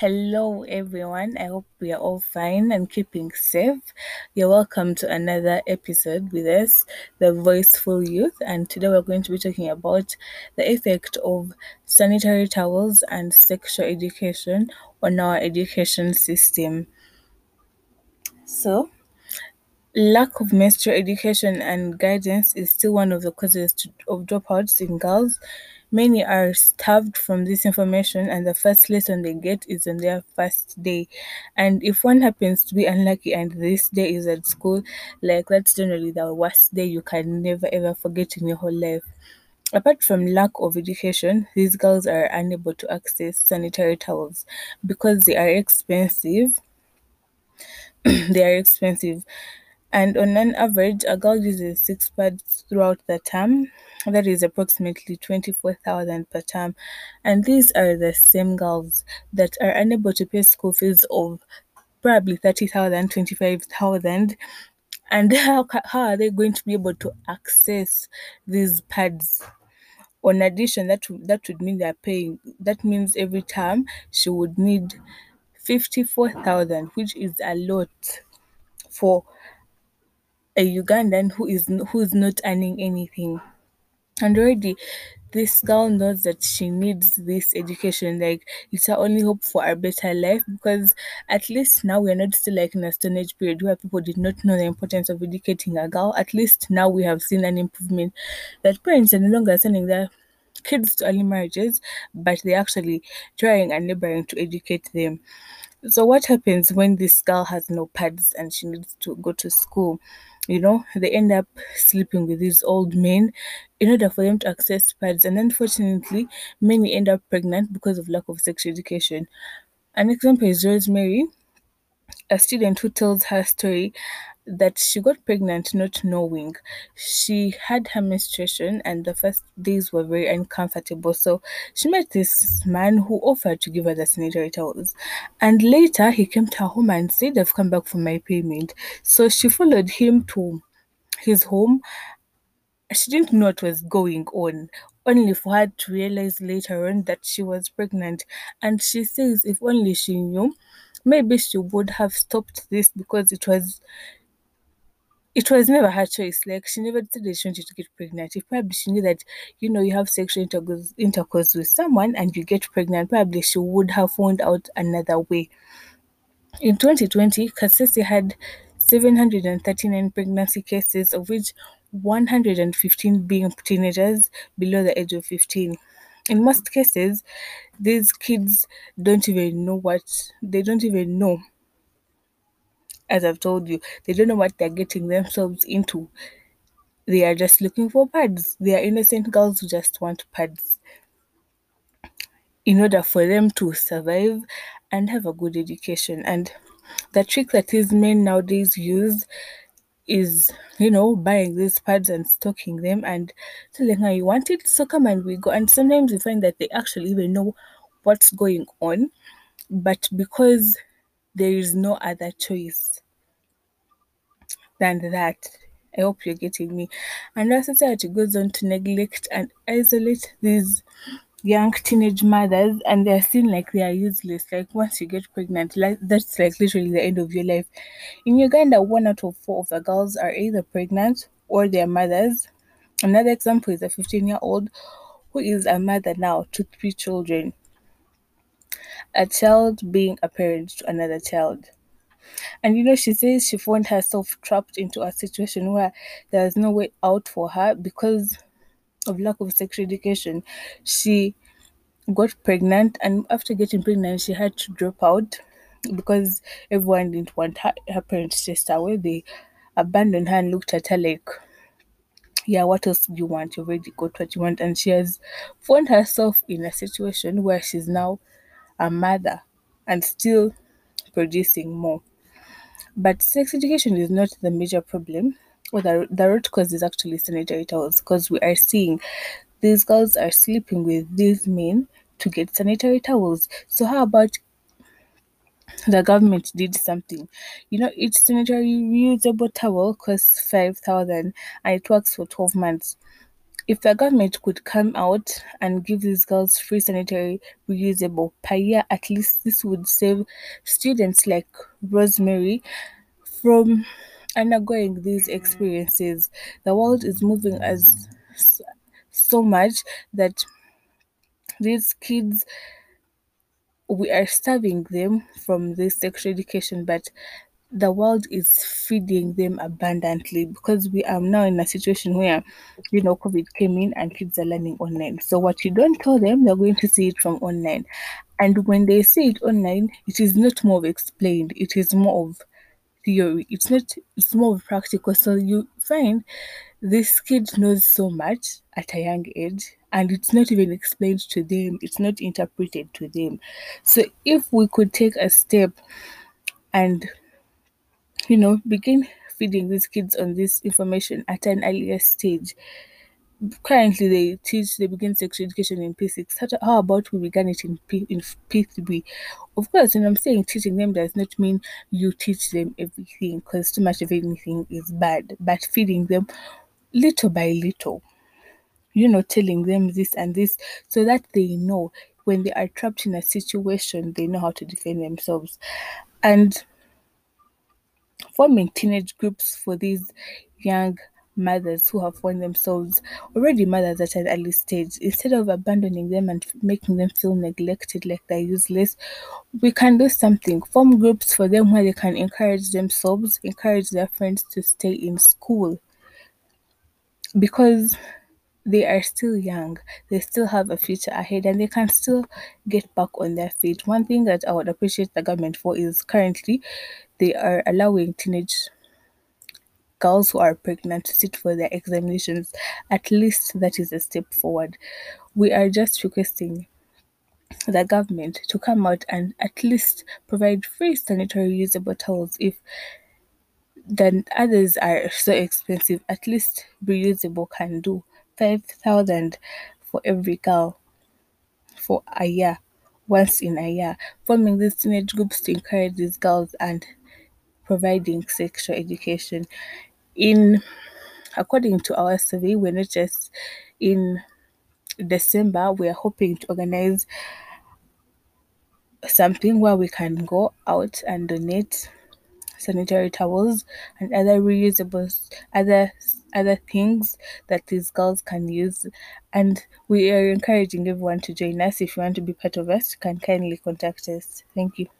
Hello everyone, I hope we are all fine and keeping safe. You're welcome to another episode with us, The Voiceful Youth, and today we're going to be talking about the effect of sanitary towels and sexual education on our education system. So, lack of menstrual education and guidance is still one of the causes of dropouts in girls. Many are starved from this information, and the first lesson they get is on their first day. And if one happens to be unlucky and this day is at school, that's generally the worst day you can never ever forget in your whole life. Apart from lack of education, these girls are unable to access sanitary towels because they are expensive. And on an average, a girl uses 6 pads throughout the term. That is approximately 24,000 per term. And these are the same girls that are unable to pay school fees of probably 30,000, 25,000. And how are they going to be able to access these pads? In addition, that would mean they're paying. That means every term she would need 54,000, which is a lot for a Ugandan who is not earning anything. And already this girl knows that she needs this education. It's her only hope for a better life, because at least now we're not still in a Stone Age period where people did not know the importance of educating a girl. At least now we have seen an improvement that parents are no longer sending their kids to early marriages, but they're actually trying and laboring to educate them. So what happens when this girl has no pads and she needs to go to school? They end up sleeping with these old men in order for them to access pads. And unfortunately, many end up pregnant because of lack of sex education. An example is Rosemary, a student who tells her story that she got pregnant not knowing. She had her menstruation and the first days were very uncomfortable. So she met this man who offered to give her the sanitary towels. And later he came to her home and said, "I've come back for my payment." So she followed him to his home. She didn't know what was going on, only for her to realize later on that she was pregnant. And she says if only she knew, maybe she would have stopped this, because it was never her choice. She never decided she wanted to get pregnant. If probably she knew that, you have sexual intercourse with someone and you get pregnant, probably she would have found out another way. In 2020, Kasese had 739 pregnancy cases, of which 115 being teenagers below the age of 15. In most cases, these kids don't even know. As I've told you, they don't know what they're getting themselves into. They are just looking for pads. They are innocent girls who just want pads in order for them to survive and have a good education. And the trick that these men nowadays use is, buying these pads and stocking them and telling her, "You want it? So come and we go." And sometimes you find that they actually even know what's going on, but because there is no other choice than that. I hope you're getting me. And our society goes on to neglect and isolate these young teenage mothers, and they're seen like they are useless. Once you get pregnant, that's literally the end of your life. In Uganda, 1 out of 4 of the girls are either pregnant or their mothers. Another example is a 15-year-old who is a mother now to 3 children. A child being a parent to another child. And she says she found herself trapped into a situation where there's no way out for her because of lack of sexual education. She got pregnant, and after getting pregnant, she had to drop out because everyone didn't want her parents chased her away. They abandoned her and looked at her what else do you want? You already got what you want. And she has found herself in a situation where she's now a mother and still producing more. But sex education is not the major problem. The root cause is actually sanitary towels, because we are seeing these girls are sleeping with these men to get sanitary towels. So how about the government did something? Each sanitary reusable towel costs 5,000 and it works for 12 months. If the government could come out and give these girls free sanitary reusable per year, at least this would save students like Rosemary from undergoing these experiences. The world is moving as so much that these kids, we are starving them from this sexual education, but the world is feeding them abundantly, because we are now in a situation where, you know, COVID came in and kids are learning online. So what you don't tell them, they're going to see it from online. And when they see it online, it is not more of explained. It is more of theory. It's more of practical. So you find this kid knows so much at a young age, and it's not even explained to them. It's not interpreted to them. So if we could take a step and, you know, begin feeding these kids on this information at an earlier stage. Currently, they begin sexual education in P6. How about we began it in P3? Of course, and I'm saying teaching them does not mean you teach them everything, because too much of anything is bad. But feeding them little by little, you know, telling them this and this, so that they know when they are trapped in a situation, they know how to defend themselves. And forming teenage groups for these young mothers who have found themselves already mothers at an early stage, instead of abandoning them and making them feel neglected like they're useless, we can do something. Form groups for them where they can encourage themselves, encourage their friends to stay in school, because they are still young, they still have a future ahead, and they can still get back on their feet. One thing that I would appreciate the government for is currently they are allowing teenage girls who are pregnant to sit for their examinations. At least that is a step forward. We are just requesting the government to come out and at least provide free sanitary reusable towels. If then others are so expensive, at least reusable can do. 5,000 for every girl for a year, once in a year. Forming these teenage groups to encourage these girls and providing sexual education. According to our survey, we're not just in December, we are hoping to organize something where we can go out and donate sanitary towels and other reusable other things that these girls can use, and we are encouraging everyone to join us. If you want to be part of us, you can kindly contact us. Thank you.